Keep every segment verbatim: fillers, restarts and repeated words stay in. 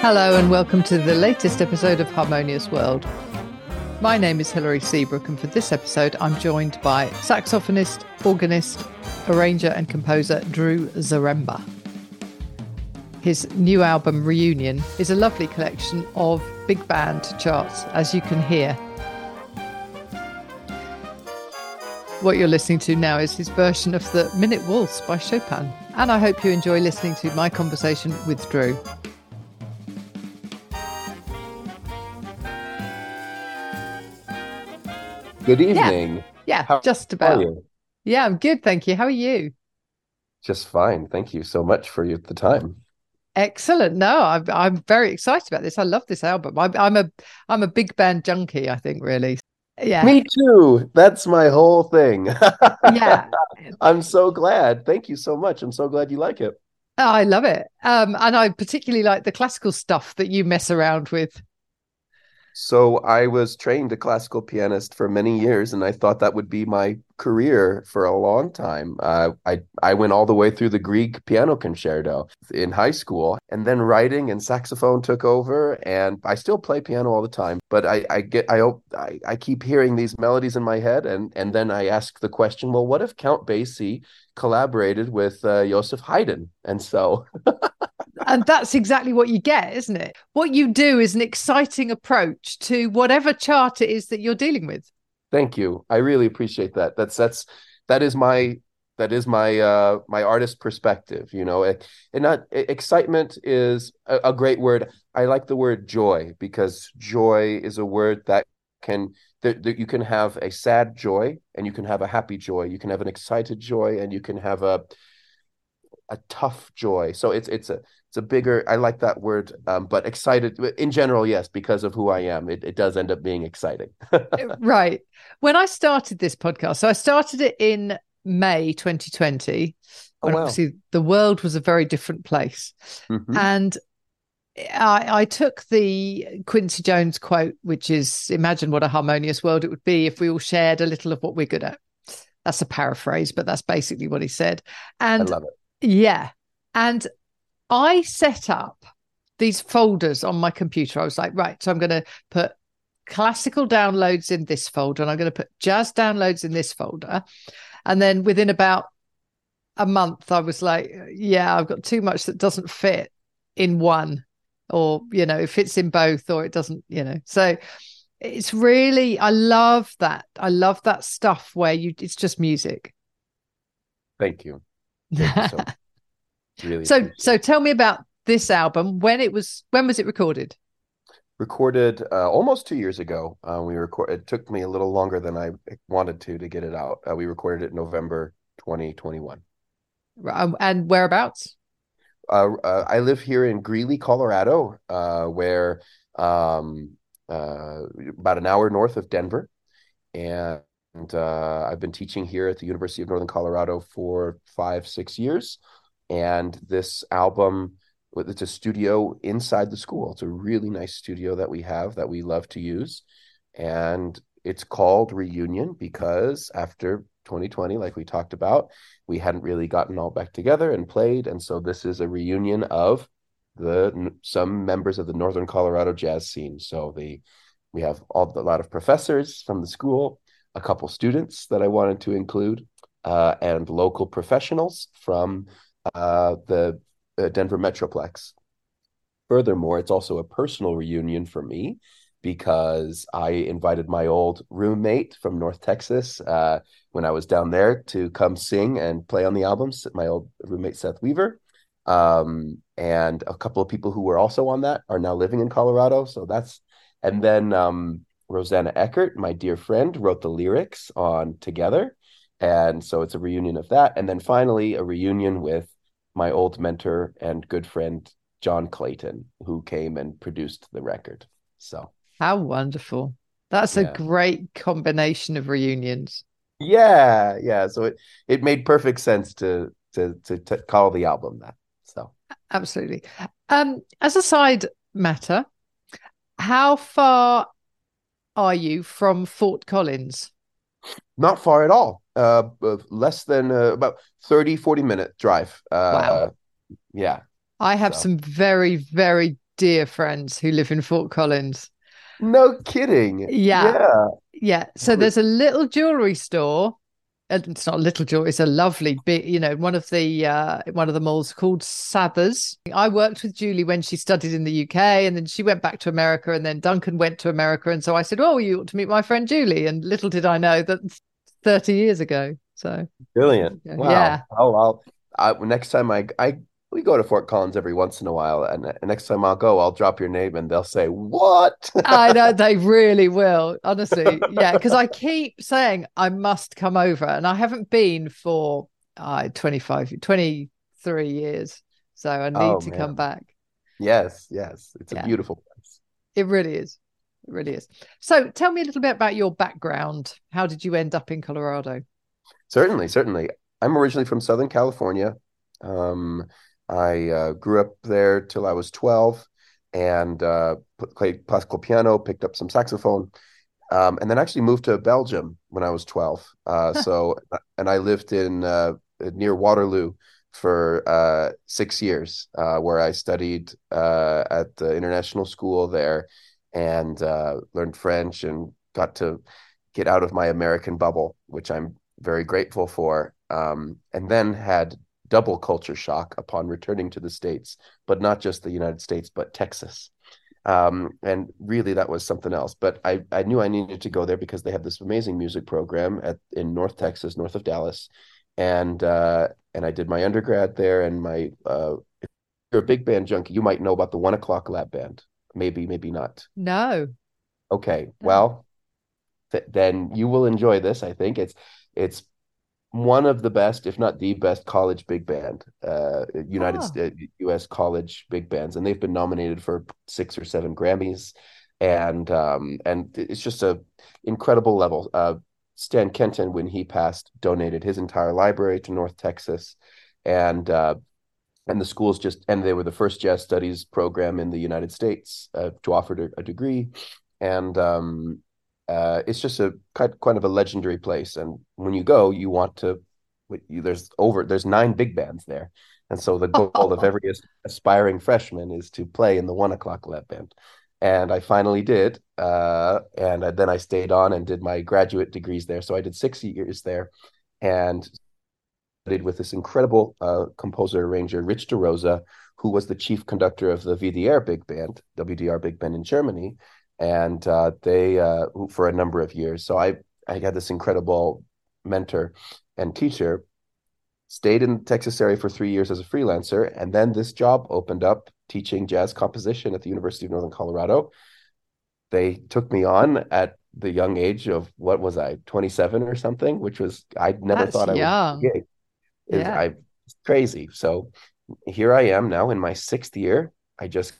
Hello and welcome to the latest episode of Harmonious World. My name is Hilary Seabrook and for this episode I'm joined by saxophonist, organist, arranger and composer Drew Zaremba. His new album Reunion is a lovely collection of big band charts, as you can hear. What you're listening to now is his version of the Minute Waltz by Chopin, and I hope you enjoy listening to my conversation with Drew. Good evening. Yeah, yeah just about. Yeah, I'm good, thank you. How are you? Just fine. Thank you so much for the time. Excellent. No, I'm I'm very excited about this. I love this album. I'm, I'm a I'm a big band junkie, I think, really. Yeah. Me too. That's my whole thing. Yeah. I'm so glad. Thank you so much. I'm so glad you like it. Oh, I love it. Um, and I particularly like the classical stuff that you mess around with. So I was trained a classical pianist for many years, and I thought that would be my career for a long time. Uh, I, I went all the way through the Grieg piano concerto in high school, and then writing and saxophone took over, and I still play piano all the time. But I, I get I, I I keep hearing these melodies in my head, and, and then I ask the question, well, what if Count Basie collaborated with uh, Josef Haydn? And so... And that's exactly what you get, isn't it? What you do is an exciting approach to whatever chart it is that you're dealing with. Thank you. I really appreciate that. That's that's that is my that is my uh, my artist perspective. You know, and not excitement is a, a great word. I like the word joy because joy is a word that can that, that you can have a sad joy and you can have a happy joy. You can have an excited joy and you can have a a tough joy. So it's it's a It's a bigger, I like that word, um, but excited in general, yes, because of who I am. It, it does end up being exciting. Right. When I started this podcast, so I started it in May twenty twenty, when oh, wow. obviously the world was a very different place. Mm-hmm. And I, I took the Quincy Jones quote, which is, imagine what a harmonious world it would be if we all shared a little of what we're good at. That's a paraphrase, but that's basically what he said. And I love it. Yeah. And I set up these folders on my computer. I was like, right, so I'm going to put classical downloads in this folder and I'm going to put jazz downloads in this folder. And then within about a month, I was like, yeah, I've got too much that doesn't fit in one, or, you know, it fits in both or it doesn't, you know. So it's really, I love that. I love that stuff where you, it's just music. Thank you. Thank you so much. Really so so tell me about this album. When it was when was it recorded? Recorded uh, almost two years ago. Uh, we record. It took me a little longer than I wanted to to get it out. Uh, we recorded it in November twenty twenty-one. Um, and whereabouts? Uh, uh, I live here in Greeley, Colorado, uh, where um, uh, about an hour north of Denver, and uh, I've been teaching here at the University of Northern Colorado for five six years. And this album, it's a studio inside the school. It's a really nice studio that we have that we love to use. And it's called Reunion because after twenty twenty, like we talked about, we hadn't really gotten all back together and played. And so this is a reunion of the some members of the Northern Colorado jazz scene. So the we have all, a lot of professors from the school, a couple students that I wanted to include, uh, and local professionals from Uh, the uh, Denver Metroplex. Furthermore, it's also a personal reunion for me because I invited my old roommate from North Texas uh, when I was down there to come sing and play on the albums, my old roommate Seth Weaver. Um, and a couple of people who were also on that are now living in Colorado. So that's, and then um, Rosanna Eckert, my dear friend, wrote the lyrics on Together. And so it's a reunion of that. And then finally, a reunion with my old mentor and good friend, John Clayton, who came and produced the record. So how wonderful. That's yeah. a great combination of reunions. Yeah. Yeah. So it, it made perfect sense to, to, to, to call the album that. So absolutely. Um, as a side matter, how far are you from Fort Collins? Not far at all. Uh, less than uh, about thirty, forty minute drive. Uh, wow. Yeah. I have so. some very, very dear friends who live in Fort Collins. No kidding. Yeah. Yeah. yeah. So there's a little jewelry store. It's not a little jewelry. It's a lovely bit, you know, one of the uh, one of the malls called Savers. I worked with Julie when she studied in the U K, and then she went back to America, and then Duncan went to America. And so I said, oh, you ought to meet my friend Julie. And little did I know that thirty years ago. So brilliant. Wow. Yeah. Oh, I'll, I'll, next time I, I we go to Fort Collins every once in a while, and, and next time I'll go, I'll drop your name and they'll say, what? I know, they really will. Honestly. Yeah. Because I keep saying I must come over, and I haven't been for uh, twenty-five, twenty-three years. So I need oh, to man. come back. Yes. Yes. It's yeah. a beautiful place. It really is. It really is. So tell me a little bit about your background. How did you end up in Colorado? Certainly. Certainly. I'm originally from Southern California. Um, I uh, grew up there till I was twelve, and uh, played classical piano, picked up some saxophone, um, and then actually moved to Belgium when I was twelve. Uh, so, and I lived in uh, near Waterloo for uh, six years, uh, where I studied uh, at the international school there, and uh, learned French, and got to get out of my American bubble, which I'm very grateful for. Um, and then had double culture shock upon returning to the States, but not just the United States, but Texas. Um, and really, that was something else. But I, I knew I needed to go there because they have this amazing music program at in North Texas, north of Dallas. And uh, and I did my undergrad there. And my uh, if you're a big band junkie, you might know about the One O'Clock Lab Band. Maybe, maybe not. No. Okay. No. Well, th- then you will enjoy this. I think it's it's. one of the best, if not the best, college big band, uh, United oh. States, U S college big bands, and they've been nominated for six or seven Grammys, and um, and it's just a incredible level. Uh, Stan Kenton, when he passed, donated his entire library to North Texas, and uh, and the schools just and they were the first jazz studies program in the United States uh, to offer a degree, and. Um, Uh, it's just a quite, quite of a legendary place, and when you go, you want to. You, there's over there's nine big bands there, and so the goal of every aspiring freshman is to play in the One O'Clock Lab Band, and I finally did. Uh, and I, then I stayed on and did my graduate degrees there. So I did six years there, and studied with this incredible uh, composer arranger Rich DeRosa, who was the chief conductor of the W D R big band, W D R big band in Germany. And uh, they, uh, for a number of years. So I, I had this incredible mentor and teacher, stayed in the Texas area for three years as a freelancer. And then this job opened up teaching jazz composition at the University of Northern Colorado. They took me on at the young age of, what was I, twenty-seven or something, which was, I never That's thought I young. would. It, yeah. I, it's crazy. So here I am now in my sixth year. I just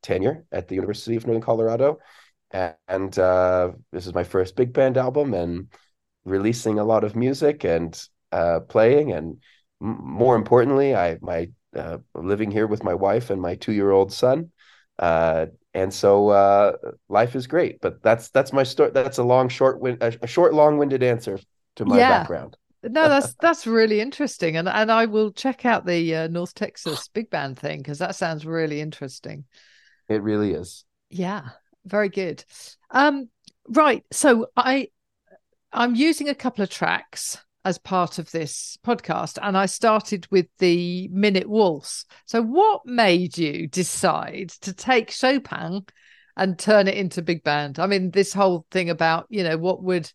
tenure at the University of Northern Colorado, and, and uh, this is my first big band album, and releasing a lot of music, and uh, playing, and m- more importantly, I my uh, living here with my wife and my two-year-old son, uh, and so uh, life is great. But that's that's my story. That's a long, short, win- a short, long-winded answer to my yeah. background. No, that's that's really interesting, and and I will check out the uh, North Texas big band thing because that sounds really interesting. It really is. Yeah, very good. Um, right, so I I'm using a couple of tracks as part of this podcast, and I started with the Minute Waltz. So, what made you decide to take Chopin and turn it into big band? I mean, this whole thing about, you know, what would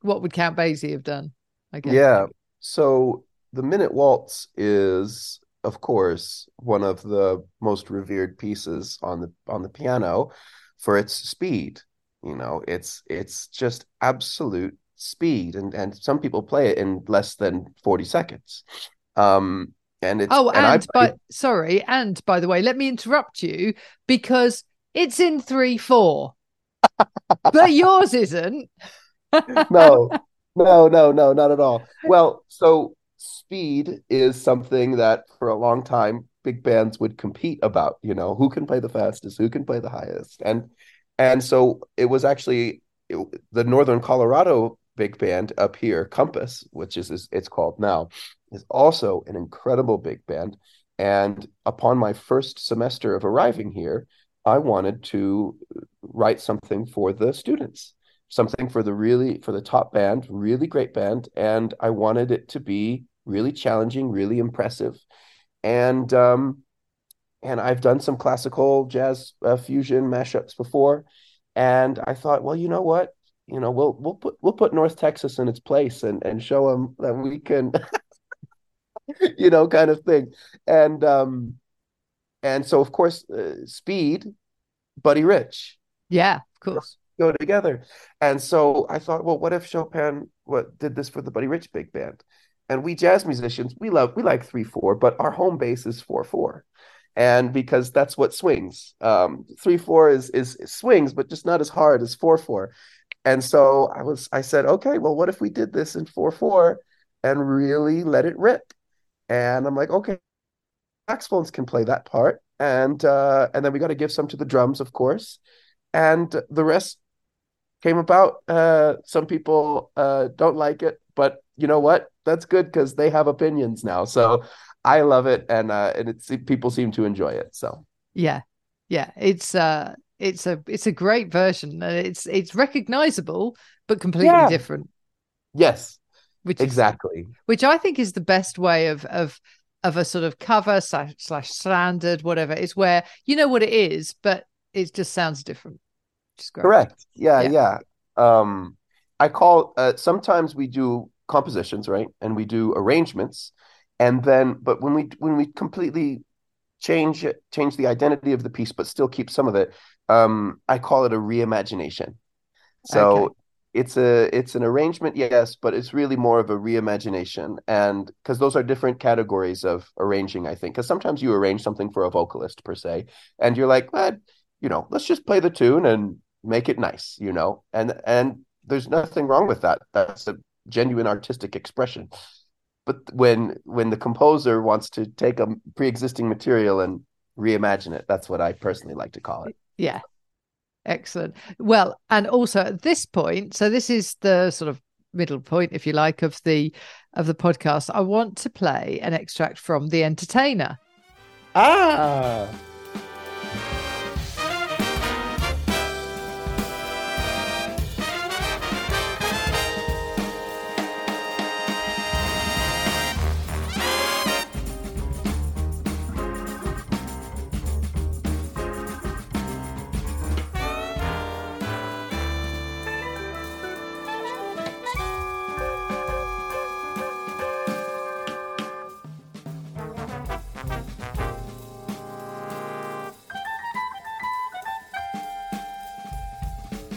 what would Count Basie have done? I guess. Yeah. So the Minute Waltz is, of course, one of the most revered pieces on the on the piano for its speed. You know, it's it's just absolute speed, and and some people play it in less than forty seconds. Um, and it's oh, and, and I, but sorry, and by the way, let me interrupt you because it's in three four, but yours isn't. No. No, no, no, not at all. Well, so speed is something that for a long time big bands would compete about, you know, who can play the fastest, who can play the highest. And and so it was actually it, the Northern Colorado big band up here, Compass, which is, is it's called now, is also an incredible big band. And upon my first semester of arriving here, I wanted to write something for the students, something for the really, for the top band, really great band. And I wanted it to be really challenging, really impressive. And, um, and I've done some classical jazz uh, fusion mashups before. And I thought, well, you know what, you know, we'll, we'll put, we'll put North Texas in its place and, and show them that we can, you know, kind of thing. And, um, and so, of course, uh, Speed, Buddy Rich. Yeah, of course. Go together. And so I thought, well, what if Chopin what did this for the Buddy Rich big band? And we jazz musicians, we love, we like three four, but our home base is four four. And because that's what swings. Um, three four is, is is swings, but just not as hard as four four. And so I was, I said, okay, well, what if we did this in four four and really let it rip? And I'm like, okay. Saxophones can play that part, and uh, and then we got to give some to the drums, of course, and the rest came about. Uh, some people uh, don't like it, but you know what? That's good because they have opinions now. So I love it, and uh, and it's people seem to enjoy it. So yeah, yeah, it's uh, it's a it's a great version. It's it's recognizable, but completely yeah. different. Yes, which exactly, is, which I think is the best way of of. of a sort of cover slash, slash standard, whatever. It's where you know what it is, but it just sounds different. Just Correct. Yeah, yeah. yeah. Um, I call, uh, sometimes we do compositions, right? And we do arrangements. And then, but when we when we completely change it, change the identity of the piece, but still keep some of it, um, I call it a reimagination. So okay. It's a it's an arrangement, yes, but it's really more of a reimagination, and because those are different categories of arranging, I think. Because sometimes you arrange something for a vocalist per se, and you're like, well, you know, let's just play the tune and make it nice, you know. And and there's nothing wrong with that. That's a genuine artistic expression. But when when the composer wants to take a pre-existing material and reimagine it, that's what I personally like to call it. Yeah. Excellent. Well, and also at this point, so this is the sort of middle point, if you like, of the of the podcast. I want to play an extract from The Entertainer. Ah.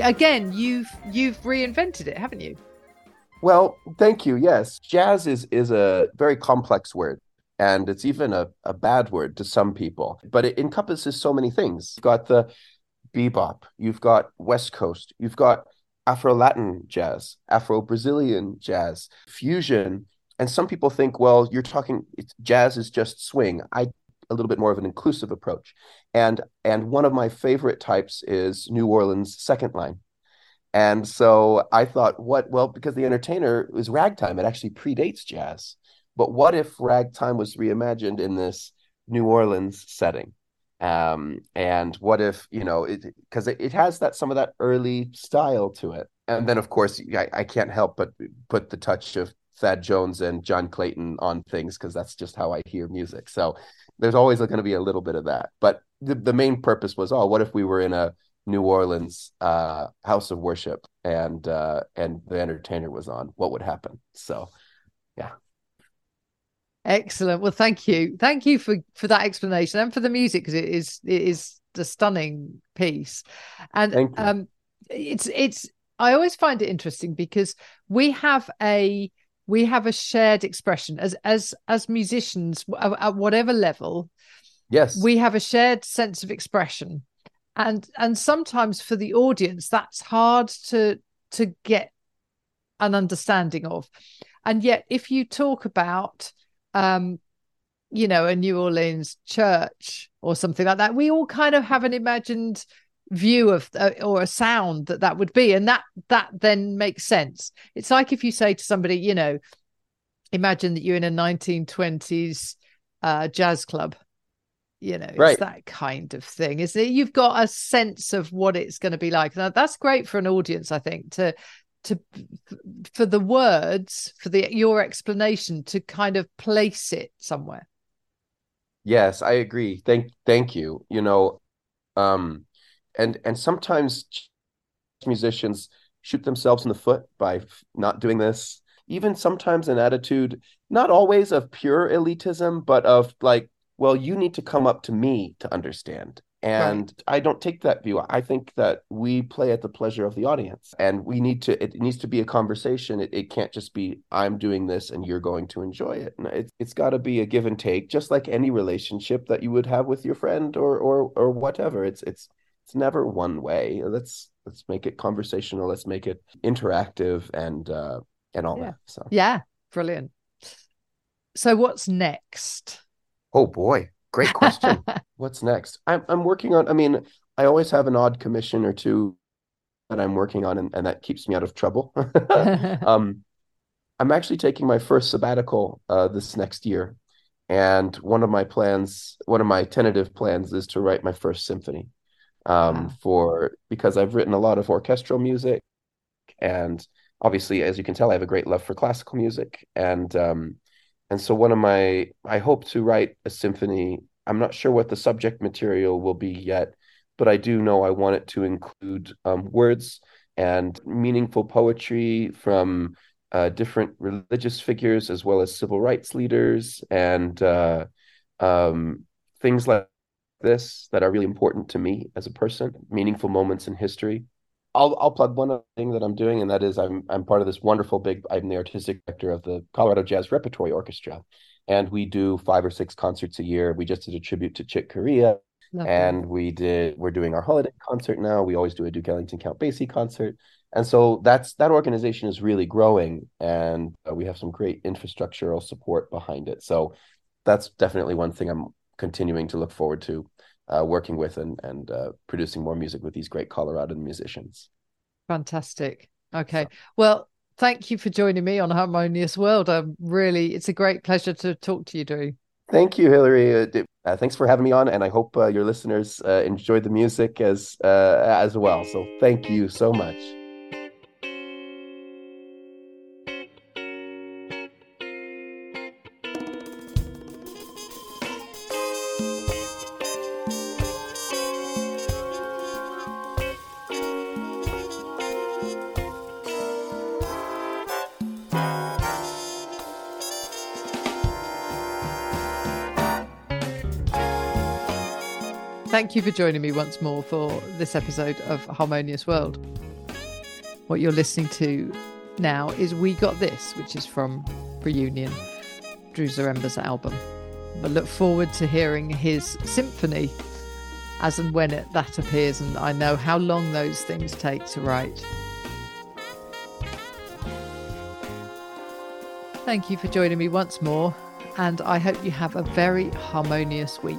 Again, you've you've reinvented it, haven't you? Well, thank you. Yes. Jazz is is a very complex word, and it's even a, a bad word to some people, but it encompasses so many things. You've got the bebop, you've got West Coast, you've got Afro-Latin jazz, Afro-Brazilian jazz, fusion. And some people think, well, you're talking it's, jazz is just swing. I a little bit more of an inclusive approach. And and one of my favorite types is New Orleans second line. And so I thought, what, well, because The Entertainer is ragtime, it actually predates jazz. But what if ragtime was reimagined in this New Orleans setting? Um, and what if, you know, because it, it, it has that some of that early style to it. And then, of course, I, I can't help but put the touch of Thad Jones and John Clayton on things, because that's just how I hear music. So there's always going to be a little bit of that. But the, the main purpose was, oh, what if we were in a New Orleans uh, house of worship and uh, and The Entertainer was on? What would happen? So, yeah. Excellent. Well, thank you. Thank you for, for that explanation and for the music, because it is it is a stunning piece. And thank you. um, it's it's I always find it interesting because we have a we have a shared expression as as as musicians at whatever level. Yes, we have a shared sense of expression, and and sometimes for the audience that's hard to to get an understanding of. And yet, if you talk about, um, you know, a New Orleans church or something like that, we all kind of have an imagined view of uh, or a sound that that would be, and that that then makes sense. It's like if you say to somebody, you know, imagine that you're in a nineteen twenties uh, jazz club. You know, it's right. That kind of thing, isn't it? You've got a sense of what it's going to be like. Now, that's great for an audience, I think, to to for the words, for the your explanation to kind of place it somewhere. Yes, I agree. Thank, thank you. You know, um, and and sometimes musicians shoot themselves in the foot by not doing this. Even sometimes an attitude, not always of pure elitism, but of like, well, you need to come up to me to understand. And right. I don't take that view. I think that we play at the pleasure of the audience, and we need to, it needs to be a conversation. It, it can't just be, I'm doing this and you're going to enjoy it. And it, it's got to be a give and take, just like any relationship that you would have with your friend or, or, or whatever. It's, it's, it's never one way. Let's, let's make it conversational. Let's make it interactive and, uh, and all yeah. that. So yeah. Brilliant. So what's next? Oh boy, great question. What's next? I'm I'm working on, I mean, I always have an odd commission or two that I'm working on, and, and that keeps me out of trouble. um, I'm actually taking my first sabbatical uh, this next year. And one of my plans, one of my tentative plans is to write my first symphony um, wow. for, because I've written a lot of orchestral music. And obviously, as you can tell, I have a great love for classical music. And um And so one of my, I hope to write a symphony. I'm not sure what the subject material will be yet, but I do know I want it to include um, words and meaningful poetry from uh, different religious figures, as well as civil rights leaders, and uh, um, things like this that are really important to me as a person, meaningful moments in history. I'll I'll plug one other thing that I'm doing, and that is I'm I'm part of this wonderful big, I'm the artistic director of the Colorado Jazz Repertory Orchestra, and we do five or six concerts a year. We just did a tribute to Chick Corea, Lovely. and we did we're doing our holiday concert now. We always do a Duke Ellington Count Basie concert, and so that's that organization is really growing, and uh, we have some great infrastructural support behind it. So that's definitely one thing I'm continuing to look forward to. Uh, working with and and uh, producing more music with these great Colorado musicians. Fantastic. Okay. So. Well, thank you for joining me on Harmonious World. I'm really, it's a great pleasure to talk to you, Drew. Thank you, Hilary. Uh, thanks for having me on, and I hope uh, your listeners uh, enjoyed the music as uh, as well. So thank you so much. Thank you for joining me once more for this episode of Harmonious World. What you're listening to now is We Got This, which is from Reunion, Drew Zaremba's album. But look forward to hearing his symphony as and when it, that appears, and I know how long those things take to write. Thank you for joining me once more, and I hope you have a very harmonious week.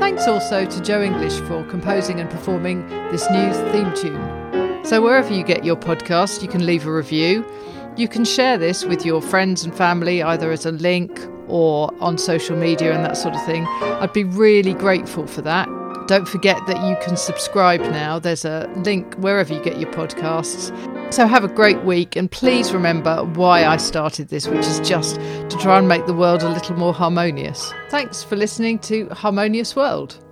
Thanks also to Joe English for composing and performing this new theme tune. So wherever you get your podcast, you can leave a review. You can share this with your friends and family, either as a link or on social media and that sort of thing. I'd be really grateful for that. Don't forget that you can subscribe now. There's a link wherever you get your podcasts. So have a great week, and please remember why I started this, which is just to try and make the world a little more harmonious. Thanks for listening to Harmonious World.